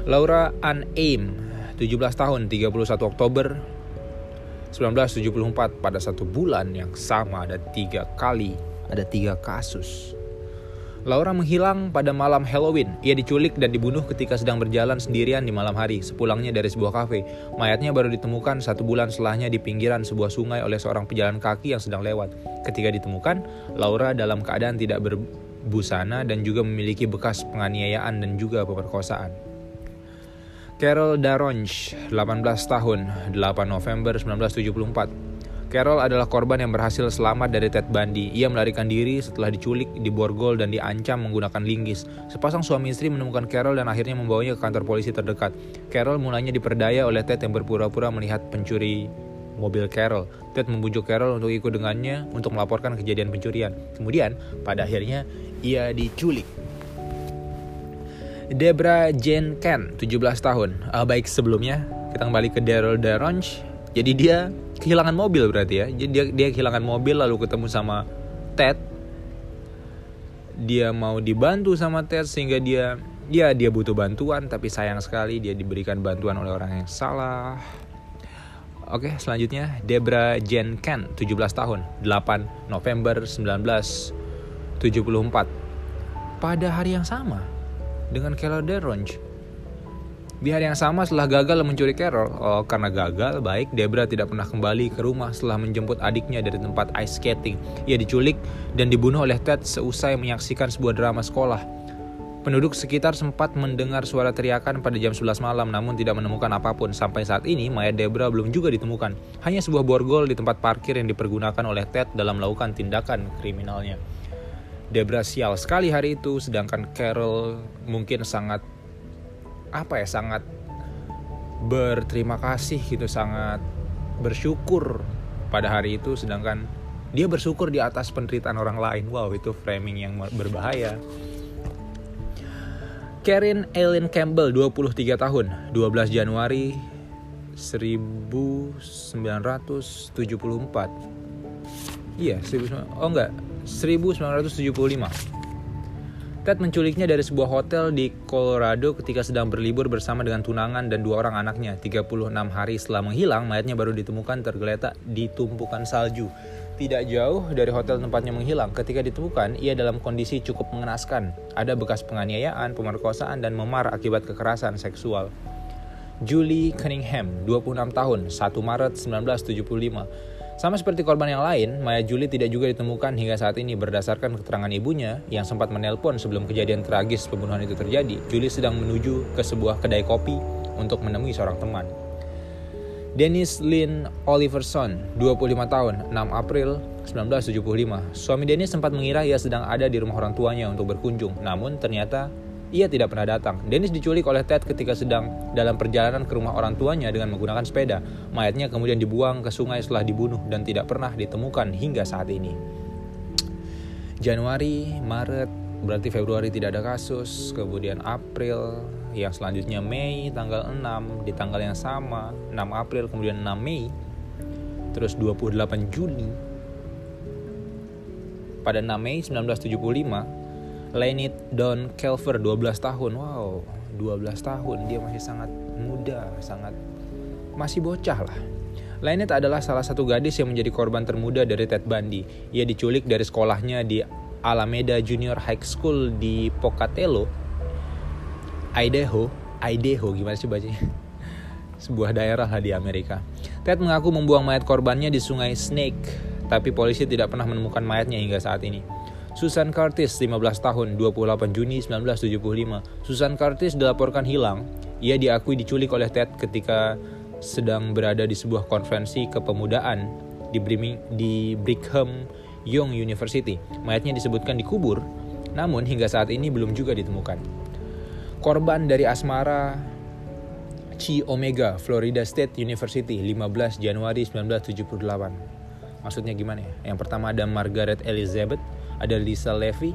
Laura Ann Aim, tujuh belas tahun, tiga puluh satu Oktober sembilan belas tujuh puluh empat. Pada satu bulan yang sama ada tiga kali, ada tiga kasus. Laura menghilang pada malam Halloween. Ia diculik dan dibunuh ketika sedang berjalan sendirian di malam hari, sepulangnya dari sebuah kafe. Mayatnya baru ditemukan satu bulan setelahnya di pinggiran sebuah sungai oleh seorang pejalan kaki yang sedang lewat. Ketika ditemukan, Laura dalam keadaan tidak berbusana dan juga memiliki bekas penganiayaan dan juga pemerkosaan. Carol DaRonch, delapan belas tahun, delapan November sembilan belas tujuh puluh empat. Carol adalah korban yang berhasil selamat dari Ted Bundy. Ia melarikan diri setelah diculik, diborgol, dan diancam menggunakan linggis. Sepasang suami istri menemukan Carol dan akhirnya membawanya ke kantor polisi terdekat. Carol mulanya diperdaya oleh Ted yang berpura-pura melihat pencuri mobil Carol. Ted membujuk Carol untuk ikut dengannya untuk melaporkan kejadian pencurian. Kemudian, pada akhirnya, ia diculik. Debra Jane Kent, tujuh belas tahun. Uh, baik, sebelumnya kita kembali ke Carol DaRonch. Jadi dia kehilangan mobil berarti ya. Jadi dia dia kehilangan mobil lalu ketemu sama Ted. Dia mau dibantu sama Ted sehingga dia dia dia butuh bantuan, tapi sayang sekali dia diberikan bantuan oleh orang yang salah. Oke, selanjutnya Debra Jane Kent, tujuh belas tahun, delapan November sembilan belas tujuh puluh empat. Pada hari yang sama dengan Carol DaRonch. Di hari yang sama setelah gagal mencuri Carol, oh, karena gagal, baik, Debra tidak pernah kembali ke rumah setelah menjemput adiknya dari tempat ice skating. Ia diculik dan dibunuh oleh Ted seusai menyaksikan sebuah drama sekolah. Penduduk sekitar sempat mendengar suara teriakan pada jam sebelas malam, namun tidak menemukan apapun. Sampai saat ini, mayat Debra belum juga ditemukan. Hanya sebuah borgol di tempat parkir yang dipergunakan oleh Ted dalam melakukan tindakan kriminalnya. Debra sial sekali hari itu, sedangkan Carol mungkin sangat apa ya sangat berterima kasih gitu, sangat bersyukur pada hari itu, sedangkan dia bersyukur di atas penderitaan orang lain. Wow, itu framing yang berbahaya. Caryn Eileen Campbell, dua puluh tiga tahun, dua belas Januari sembilan belas tujuh puluh empat. Iya, seribu sembilan ratus Oh enggak. seribu sembilan ratus tujuh puluh lima. Ted menculiknya dari sebuah hotel di Colorado ketika sedang berlibur bersama dengan tunangan dan dua orang anaknya. tiga puluh enam hari setelah menghilang, mayatnya baru ditemukan tergeletak di tumpukan salju tidak jauh dari hotel tempatnya menghilang. Ketika ditemukan, ia dalam kondisi cukup mengenaskan. Ada bekas penganiayaan, pemerkosaan, dan memar akibat kekerasan seksual. Julie Cunningham, dua puluh enam tahun, satu Maret sembilan belas tujuh puluh lima. Sama seperti korban yang lain, mayat Julie tidak juga ditemukan hingga saat ini. Berdasarkan keterangan ibunya yang sempat menelpon sebelum kejadian tragis pembunuhan itu terjadi, Julie sedang menuju ke sebuah kedai kopi untuk menemui seorang teman. Dennis Lynn Oliverson, dua puluh lima tahun, enam April sembilan belas tujuh puluh lima. Suami Dennis sempat mengira ia sedang ada di rumah orang tuanya untuk berkunjung, namun ternyata ia tidak pernah datang. Dennis diculik oleh Ted ketika sedang dalam perjalanan ke rumah orang tuanya dengan menggunakan sepeda. Mayatnya kemudian dibuang ke sungai setelah dibunuh dan tidak pernah ditemukan hingga saat ini. Januari, Maret, berarti Februari tidak ada kasus. Kemudian April, yang selanjutnya Mei, tanggal enam, di tanggal yang sama, enam April, kemudian enam Mei, terus dua puluh delapan Juni. Pada enam Mei sembilan belas tujuh puluh lima, Lenit Don Kelver, dua belas tahun. Wow, dua belas tahun. Dia masih sangat muda, sangat masih bocah lah. Lenit adalah salah satu gadis yang menjadi korban termuda dari Ted Bundy. Ia diculik dari sekolahnya di Alameda Junior High School di Pocatello, Idaho. Idaho, gimana sih bacanya? sebuah daerah lah di Amerika. Ted mengaku membuang mayat korbannya di sungai Snake, tapi polisi tidak pernah menemukan mayatnya hingga saat ini. Susan Curtis, lima belas tahun, dua puluh delapan Juni sembilan belas tujuh puluh lima. Susan Curtis dilaporkan hilang. Ia diakui diculik oleh Ted ketika sedang berada di sebuah konferensi kepemudaan di, di Brigham Young University. Mayatnya disebutkan dikubur, namun hingga saat ini belum juga ditemukan. Korban dari asmara Chi Omega, Florida State University, lima belas Januari sembilan belas tujuh puluh delapan. Maksudnya gimana ya? Yang pertama ada Margaret Elizabeth, ada Lisa Levy,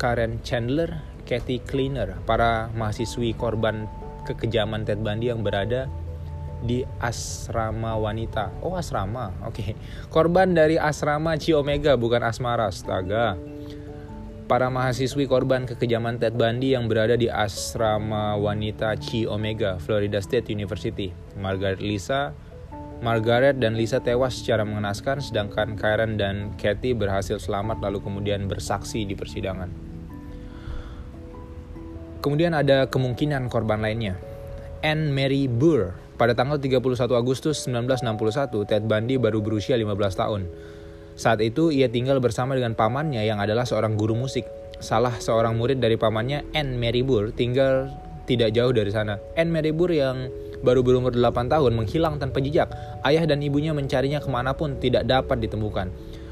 Karen Chandler, Kathy Kleiner, para mahasiswi korban kekejaman Ted Bundy yang berada di asrama wanita. Oh, asrama. Oke. Okay. Korban dari asrama Chi Omega, bukan asmara. Astaga. Para mahasiswi korban kekejaman Ted Bundy yang berada di asrama wanita Chi Omega, Florida State University. Margaret Lisa, Margaret dan Lisa tewas secara mengenaskan, sedangkan Karen dan Kathy berhasil selamat lalu kemudian bersaksi di persidangan. Kemudian ada kemungkinan korban lainnya. Ann Marie Burr. Pada tanggal tiga puluh satu Agustus sembilan belas enam puluh satu, Ted Bundy baru berusia lima belas tahun. Saat itu ia tinggal bersama dengan pamannya yang adalah seorang guru musik. Salah seorang murid dari pamannya, Ann Marie Burr, tinggal tidak jauh dari sana. Ann Marie Burr yang baru berumur delapan tahun menghilang tanpa jejak. Ayah dan ibunya mencarinya kemanapun tidak dapat ditemukan.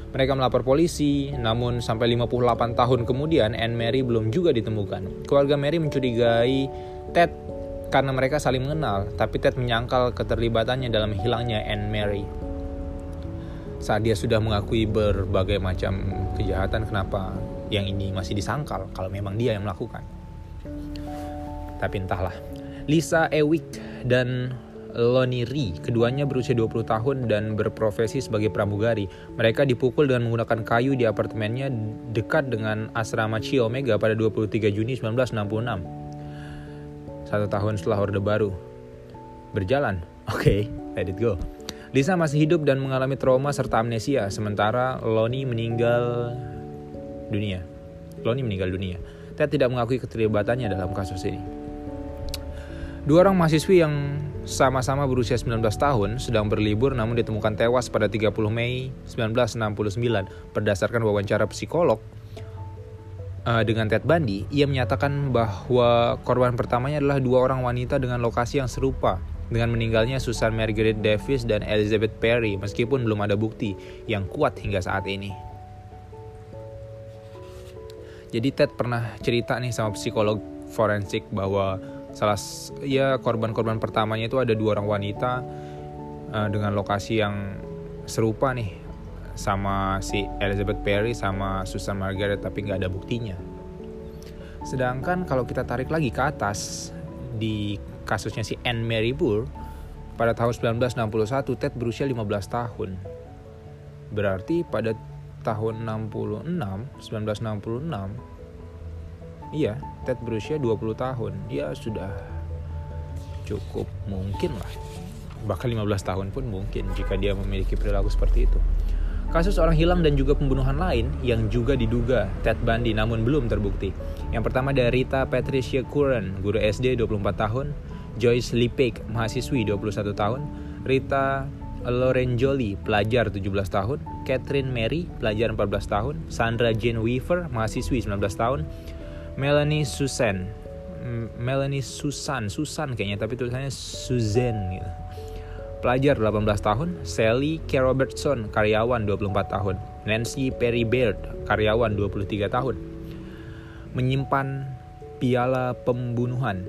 Mereka melapor polisi, namun sampai lima puluh delapan tahun kemudian Ann Marie belum juga ditemukan. Keluarga Mary mencurigai Ted karena mereka saling mengenal, tapi Ted menyangkal keterlibatannya dalam hilangnya Ann Marie. Saat dia sudah mengakui berbagai macam kejahatan, kenapa yang ini masih disangkal kalau memang dia yang melakukan? Tapi entahlah. Lisa Ewick dan Lonnie Ree, keduanya berusia dua puluh tahun dan berprofesi sebagai pramugari. Mereka dipukul dengan menggunakan kayu di apartemennya dekat dengan asrama Chi Omega pada dua puluh tiga Juni sembilan belas enam puluh enam. Satu tahun setelah Orde Baru berjalan. Oke, okay, let it go. Lisa masih hidup dan mengalami trauma serta amnesia, sementara Lonnie meninggal dunia. Lonnie meninggal dunia. Ted tidak mengakui keterlibatannya dalam kasus ini. Dua orang mahasiswi yang sama-sama berusia sembilan belas tahun sedang berlibur namun ditemukan tewas pada tiga puluh Mei sembilan belas enam puluh sembilan. Berdasarkan wawancara psikolog uh, dengan Ted Bundy, ia menyatakan bahwa korban pertamanya adalah dua orang wanita dengan lokasi yang serupa dengan meninggalnya Susan Margaret Davis dan Elizabeth Perry, meskipun belum ada bukti yang kuat hingga saat ini. Jadi Ted pernah cerita nih sama psikolog forensik bahwa salah ya korban-korban pertamanya itu ada dua orang wanita uh, dengan lokasi yang serupa nih sama si Elizabeth Perry sama Susan Margaret, tapi nggak ada buktinya. Sedangkan kalau kita tarik lagi ke atas di kasusnya si Ann Marie Burr, pada tahun sembilan belas enam puluh satu Ted berusia lima belas tahun. Berarti pada tahun enam puluh enam, sembilan belas enam puluh enam, iya, Ted berusia dua puluh tahun. Ya sudah cukup mungkin lah. Bahkan lima belas tahun pun mungkin jika dia memiliki perilaku seperti itu. Kasus orang hilang dan juga pembunuhan lain yang juga diduga Ted Bundy namun belum terbukti. Yang pertama dari Rita Patricia Curran, guru S D dua puluh empat tahun. Joyce Lipek, mahasiswi dua puluh satu tahun, Rita Lorenzoli, pelajar tujuh belas tahun, Catherine Mary, pelajar empat belas tahun, Sandra Jane Weaver, mahasiswi sembilan belas tahun, Melanie Susan, M- Melanie Susan, Susan kayaknya tapi tulisannya Susan gitu, pelajar delapan belas tahun, Sally K. Robertson, karyawan dua puluh empat tahun, Nancy Perry Baird, karyawan dua puluh tiga tahun, menyimpan piala pembunuhan.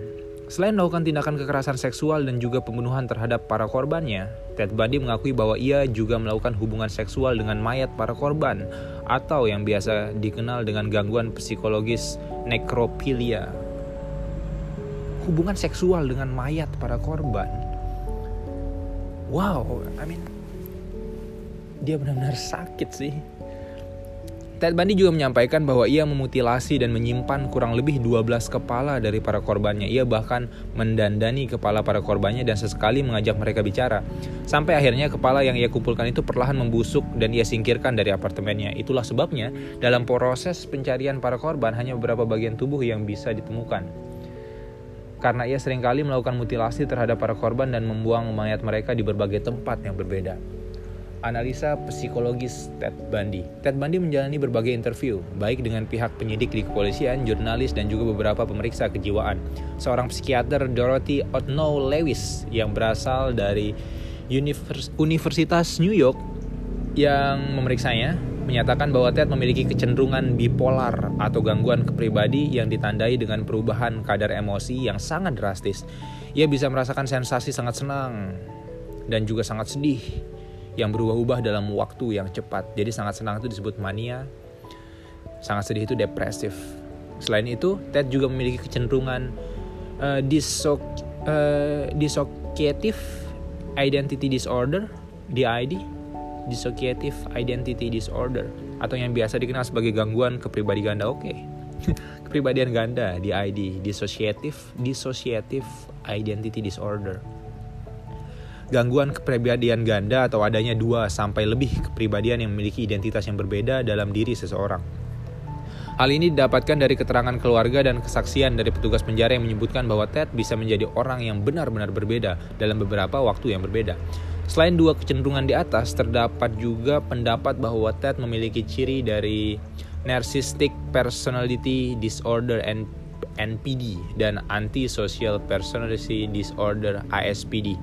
Selain melakukan tindakan kekerasan seksual dan juga pembunuhan terhadap para korbannya, Ted Bundy mengakui bahwa ia juga melakukan hubungan seksual dengan mayat para korban atau yang biasa dikenal dengan gangguan psikologis nekrofilia. Hubungan seksual dengan mayat para korban. Wow, I mean, dia benar-benar sakit sih. Ted Bundy juga menyampaikan bahwa ia memutilasi dan menyimpan kurang lebih dua belas kepala dari para korbannya. Ia bahkan mendandani kepala para korbannya dan sesekali mengajak mereka bicara. Sampai akhirnya kepala yang ia kumpulkan itu perlahan membusuk dan ia singkirkan dari apartemennya. Itulah sebabnya dalam proses pencarian para korban hanya beberapa bagian tubuh yang bisa ditemukan. karena ia seringkali melakukan mutilasi terhadap para korban dan membuang mayat mereka di berbagai tempat yang berbeda. Analisa psikologis Ted Bundy. Ted Bundy menjalani berbagai interview, baik dengan pihak penyidik di kepolisian, jurnalis, dan juga beberapa pemeriksa kejiwaan. Seorang psikiater Dorothy Odno Lewis yang berasal dari Univers- Universitas New York yang memeriksanya menyatakan bahwa Ted memiliki kecenderungan bipolar atau gangguan kepribadi yang ditandai dengan perubahan kadar emosi yang sangat drastis. Ia bisa merasakan sensasi sangat senang dan juga sangat sedih yang berubah-ubah dalam waktu yang cepat. Jadi sangat senang itu disebut mania, sangat sedih itu depresif. Selain itu, Ted juga memiliki kecenderungan uh, disok, uh, dissociative identity disorder, D I D, dissociative identity disorder, atau yang biasa dikenal sebagai gangguan kepribadian ganda. Oke, okay. Kepribadian ganda, D I D, dissociative, dissociative identity disorder. Gangguan kepribadian ganda atau adanya dua sampai lebih kepribadian yang memiliki identitas yang berbeda dalam diri seseorang. Hal ini didapatkan dari keterangan keluarga dan kesaksian dari petugas penjara yang menyebutkan bahwa Ted bisa menjadi orang yang benar-benar berbeda dalam beberapa waktu yang berbeda. Selain dua kecenderungan di atas, terdapat juga pendapat bahwa Ted memiliki ciri dari Narcissistic Personality Disorder and N P D dan Antisocial Personality Disorder A S P D.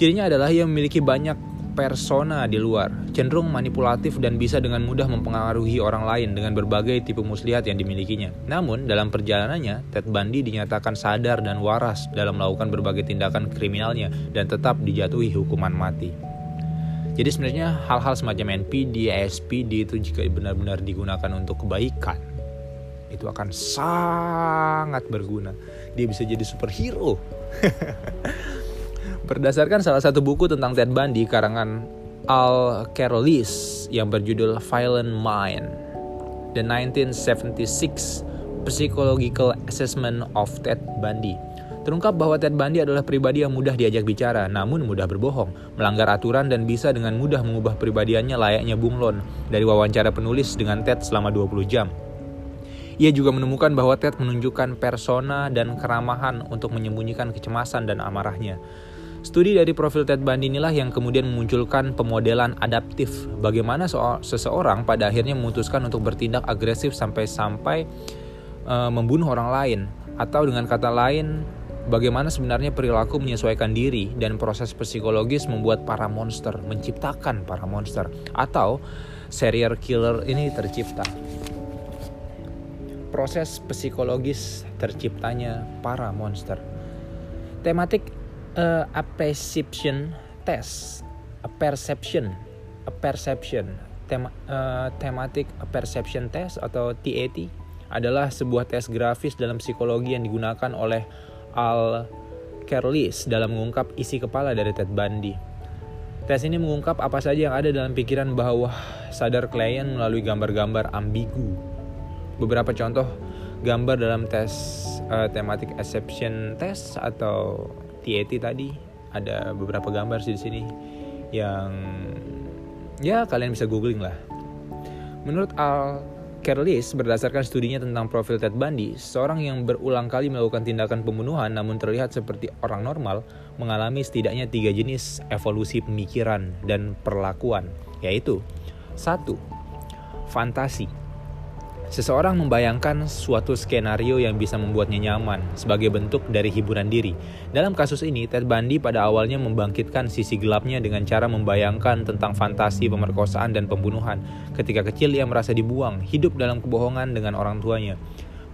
Cirinya adalah ia memiliki banyak persona di luar, cenderung manipulatif dan bisa dengan mudah mempengaruhi orang lain dengan berbagai tipe muslihat yang dimilikinya. Namun, dalam perjalanannya, Ted Bundy dinyatakan sadar dan waras dalam melakukan berbagai tindakan kriminalnya dan tetap dijatuhi hukuman mati. Jadi sebenarnya hal-hal semacam N P D, A S P D itu jika benar-benar digunakan untuk kebaikan, itu akan sangat berguna. Dia bisa jadi superhero. Berdasarkan salah satu buku tentang Ted Bundy karangan Al Carolis yang berjudul Violent Mind, The nineteen seventy-six Psychological Assessment of Ted Bundy, terungkap bahwa Ted Bundy adalah pribadi yang mudah diajak bicara, namun mudah berbohong, melanggar aturan dan bisa dengan mudah mengubah pribadiannya layaknya bunglon. Dari wawancara penulis dengan Ted selama dua puluh jam. Ia juga menemukan bahwa Ted menunjukkan persona dan keramahan untuk menyembunyikan kecemasan dan amarahnya. Studi dari profil Ted Bundy inilah yang kemudian memunculkan pemodelan adaptif, bagaimana so- seseorang pada akhirnya memutuskan untuk bertindak agresif sampai-sampai e, membunuh orang lain, atau dengan kata lain, bagaimana sebenarnya perilaku menyesuaikan diri dan proses psikologis membuat para monster, menciptakan para monster, atau serial killer ini tercipta. Proses psikologis terciptanya para monster. Tematik Uh, a perception test, a perception, a perception, Tema, uh, tematik a perception test atau T A T adalah sebuah tes grafis dalam psikologi yang digunakan oleh Al Carolis dalam mengungkap isi kepala dari Ted Bundy. Tes ini mengungkap apa saja yang ada dalam pikiran bawah sadar klien melalui gambar-gambar ambigu. Beberapa contoh gambar dalam tes uh, tematik perception test atau T A T tadi ada beberapa gambar sih di sini yang ya kalian bisa googling lah. Menurut Al Carolis, berdasarkan studinya tentang profil Ted Bundy, seorang yang berulang kali melakukan tindakan pembunuhan namun terlihat seperti orang normal mengalami setidaknya tiga jenis evolusi pemikiran dan perlakuan, yaitu satu, fantasi. Seseorang membayangkan suatu skenario yang bisa membuatnya nyaman sebagai bentuk dari hiburan diri. Dalam kasus ini, Ted Bundy pada awalnya membangkitkan sisi gelapnya dengan cara membayangkan tentang fantasi pemerkosaan dan pembunuhan. Ketika kecil, ia merasa dibuang, hidup dalam kebohongan dengan orang tuanya.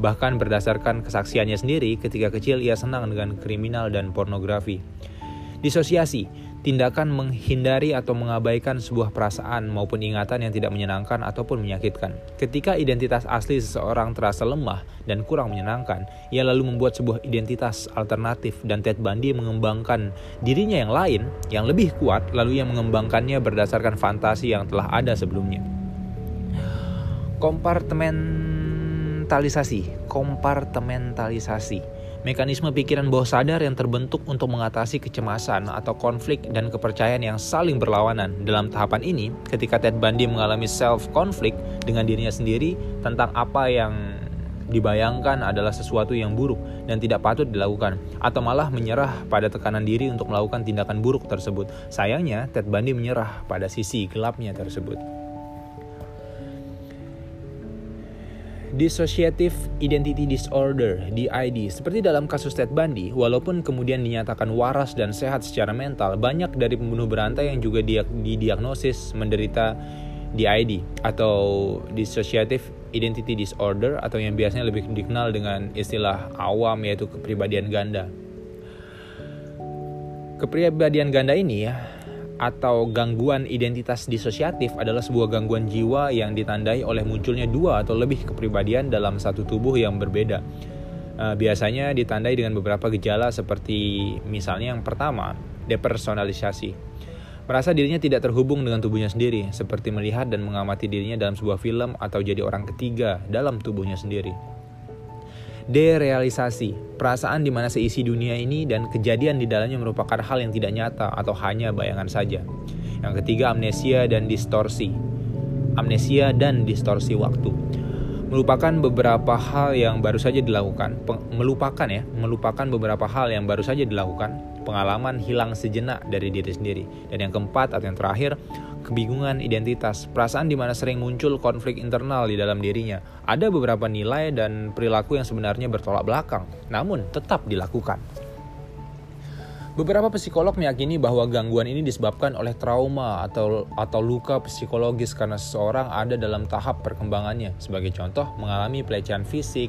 Bahkan berdasarkan kesaksiannya sendiri, ketika kecil ia senang dengan kriminal dan pornografi. Disosiasi. Tindakan menghindari atau mengabaikan sebuah perasaan maupun ingatan yang tidak menyenangkan ataupun menyakitkan. Ketika identitas asli seseorang terasa lemah dan kurang menyenangkan, ia lalu membuat sebuah identitas alternatif dan Ted Bundy mengembangkan dirinya yang lain, yang lebih kuat, lalu ia mengembangkannya berdasarkan fantasi yang telah ada sebelumnya. Kompartementalisasi, kompartementalisasi. Mekanisme pikiran bawah sadar yang terbentuk untuk mengatasi kecemasan atau konflik dan kepercayaan yang saling berlawanan. Dalam tahapan ini, ketika Ted Bundy mengalami self-conflict dengan dirinya sendiri tentang apa yang dibayangkan adalah sesuatu yang buruk dan tidak patut dilakukan, atau malah menyerah pada tekanan diri untuk melakukan tindakan buruk tersebut. Sayangnya, Ted Bundy menyerah pada sisi gelapnya tersebut. Dissociative Identity Disorder, D I D. Seperti dalam kasus Ted Bundy, walaupun kemudian dinyatakan waras dan sehat secara mental, banyak dari pembunuh berantai yang juga didiagnosis menderita D I D atau Dissociative Identity Disorder, atau yang biasanya lebih dikenal dengan istilah awam yaitu kepribadian ganda. Kepribadian ganda ini atau gangguan identitas disosiatif adalah sebuah gangguan jiwa yang ditandai oleh munculnya dua atau lebih kepribadian dalam satu tubuh yang berbeda. Biasanya ditandai dengan beberapa gejala seperti misalnya yang pertama, depersonalisasi. Merasa dirinya tidak terhubung dengan tubuhnya sendiri, seperti melihat dan mengamati dirinya dalam sebuah film atau jadi orang ketiga dalam tubuhnya sendiri. Derealisasi, perasaan di mana seisi dunia ini dan kejadian di dalamnya merupakan hal yang tidak nyata atau hanya bayangan saja. Yang ketiga, amnesia dan distorsi. Amnesia dan distorsi waktu. Melupakan beberapa hal yang baru saja dilakukan, Peng- melupakan ya, melupakan beberapa hal yang baru saja dilakukan. Pengalaman hilang sejenak dari diri sendiri. Dan yang keempat atau yang terakhir, kebingungan identitas. Perasaan di mana sering muncul konflik internal di dalam dirinya. Ada beberapa nilai dan perilaku yang sebenarnya bertolak belakang, namun tetap dilakukan. Beberapa psikolog meyakini bahwa gangguan ini disebabkan oleh trauma atau atau luka psikologis karena seseorang ada dalam tahap perkembangannya. Sebagai contoh, mengalami pelecehan fisik,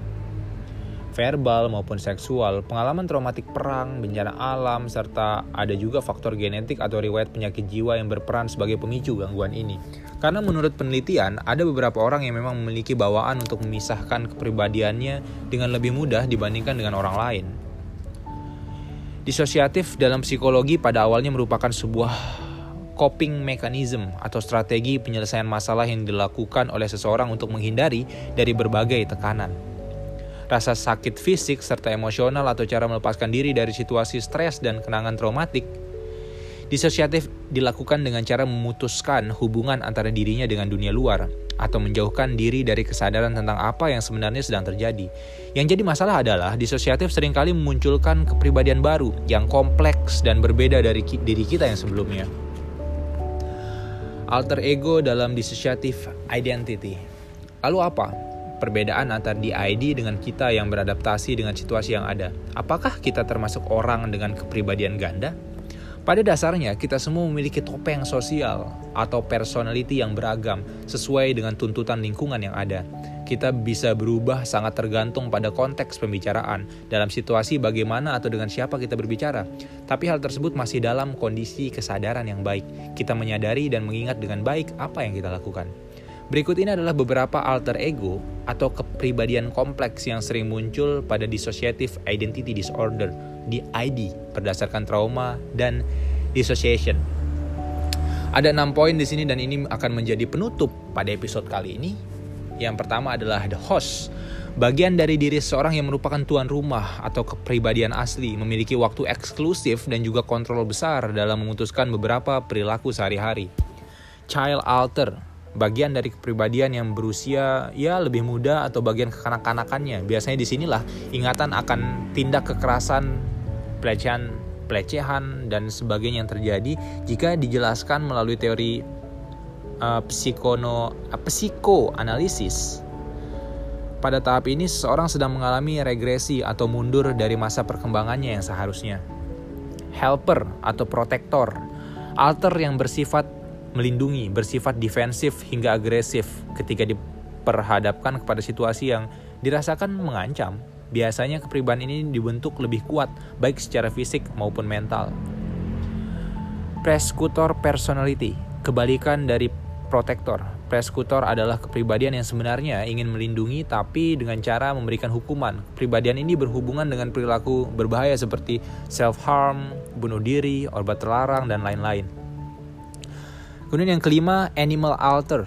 verbal maupun seksual, pengalaman traumatik perang, bencana alam, serta ada juga faktor genetik atau riwayat penyakit jiwa yang berperan sebagai pemicu gangguan ini. Karena menurut penelitian, ada beberapa orang yang memang memiliki bawaan untuk memisahkan kepribadiannya dengan lebih mudah dibandingkan dengan orang lain. Disosiatif dalam psikologi pada awalnya merupakan sebuah coping mechanism atau strategi penyelesaian masalah yang dilakukan oleh seseorang untuk menghindari dari berbagai tekanan. Rasa sakit fisik serta emosional atau cara melepaskan diri dari situasi stres dan kenangan traumatik. Disosiatif dilakukan dengan cara memutuskan hubungan antara dirinya dengan dunia luar atau menjauhkan diri dari kesadaran tentang apa yang sebenarnya sedang terjadi. Yang jadi masalah adalah disosiatif seringkali memunculkan kepribadian baru yang kompleks dan berbeda dari ki- diri kita yang sebelumnya. Alter ego dalam dissociative identity. Lalu apa perbedaan antara D I D dengan kita yang beradaptasi dengan situasi yang ada? Apakah kita termasuk orang dengan kepribadian ganda? Pada dasarnya, kita semua memiliki topeng sosial atau personality yang beragam sesuai dengan tuntutan lingkungan yang ada. Kita bisa berubah sangat tergantung pada konteks pembicaraan, dalam situasi bagaimana atau dengan siapa kita berbicara. Tapi hal tersebut masih dalam kondisi kesadaran yang baik. Kita menyadari dan mengingat dengan baik apa yang kita lakukan. Berikut ini adalah beberapa alter ego atau kepribadian kompleks yang sering muncul pada dissociative identity disorder, D I D, berdasarkan trauma dan dissociation. Ada enam poin di sini dan ini akan menjadi penutup pada episode kali ini. Yang pertama adalah the host. Bagian dari diri seseorang yang merupakan tuan rumah atau kepribadian asli memiliki waktu eksklusif dan juga kontrol besar dalam memutuskan beberapa perilaku sehari-hari. Child alter, bagian dari kepribadian yang berusia ya lebih muda atau bagian kekanak-kanakannya. Biasanya disinilah ingatan akan tindak kekerasan, pelecehan, pelecehan dan sebagainya yang terjadi jika dijelaskan melalui teori uh, psikono, uh, psikoanalisis. Pada tahap ini seseorang sedang mengalami regresi atau mundur dari masa perkembangannya yang seharusnya. Helper atau protektor, alter yang bersifat melindungi, bersifat defensif hingga agresif ketika diperhadapkan kepada situasi yang dirasakan mengancam. Biasanya kepribadian ini dibentuk lebih kuat, baik secara fisik maupun mental. Persecutor personality, kebalikan dari protektor. Persecutor adalah kepribadian yang sebenarnya ingin melindungi tapi dengan cara memberikan hukuman. Kepribadian ini berhubungan dengan perilaku berbahaya seperti self-harm, bunuh diri, obat terlarang, dan lain-lain. Kemudian yang kelima, animal alter.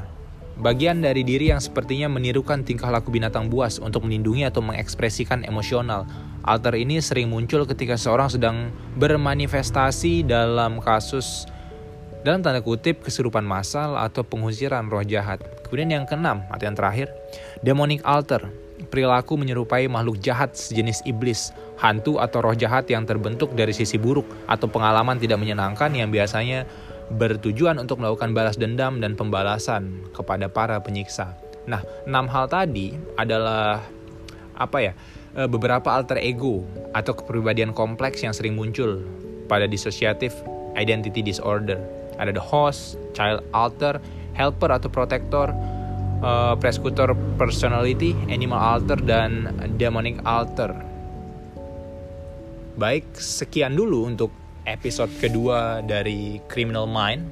Bagian dari diri yang sepertinya menirukan tingkah laku binatang buas untuk melindungi atau mengekspresikan emosional. Alter ini sering muncul ketika seseorang sedang bermanifestasi dalam kasus, dalam tanda kutip, kesurupan massal atau pengusiran roh jahat. Kemudian yang keenam, atau yang terakhir, demonic alter. berperilaku menyerupai makhluk jahat sejenis iblis, hantu atau roh jahat yang terbentuk dari sisi buruk atau pengalaman tidak menyenangkan yang biasanya bertujuan untuk melakukan balas dendam dan pembalasan kepada para penyiksa. Nah, enam hal tadi adalah apa ya? Beberapa alter ego atau kepribadian kompleks yang sering muncul pada dissociative identity disorder. Ada the host, child alter, helper atau protector, Uh, persecutor personality, animal alter, dan demonic alter. Baik, sekian dulu untuk episode kedua dari Criminal Mind.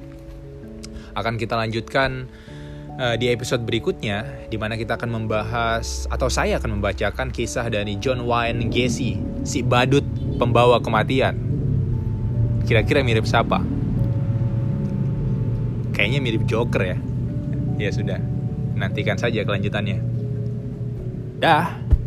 Akan kita lanjutkan uh, di episode berikutnya, di mana kita akan membahas, atau saya akan membacakan kisah dari John Wayne Gacy, si badut pembawa kematian. Kira-kira mirip siapa? Kayaknya mirip Joker ya. Ya sudah, nantikan saja kelanjutannya. Dah.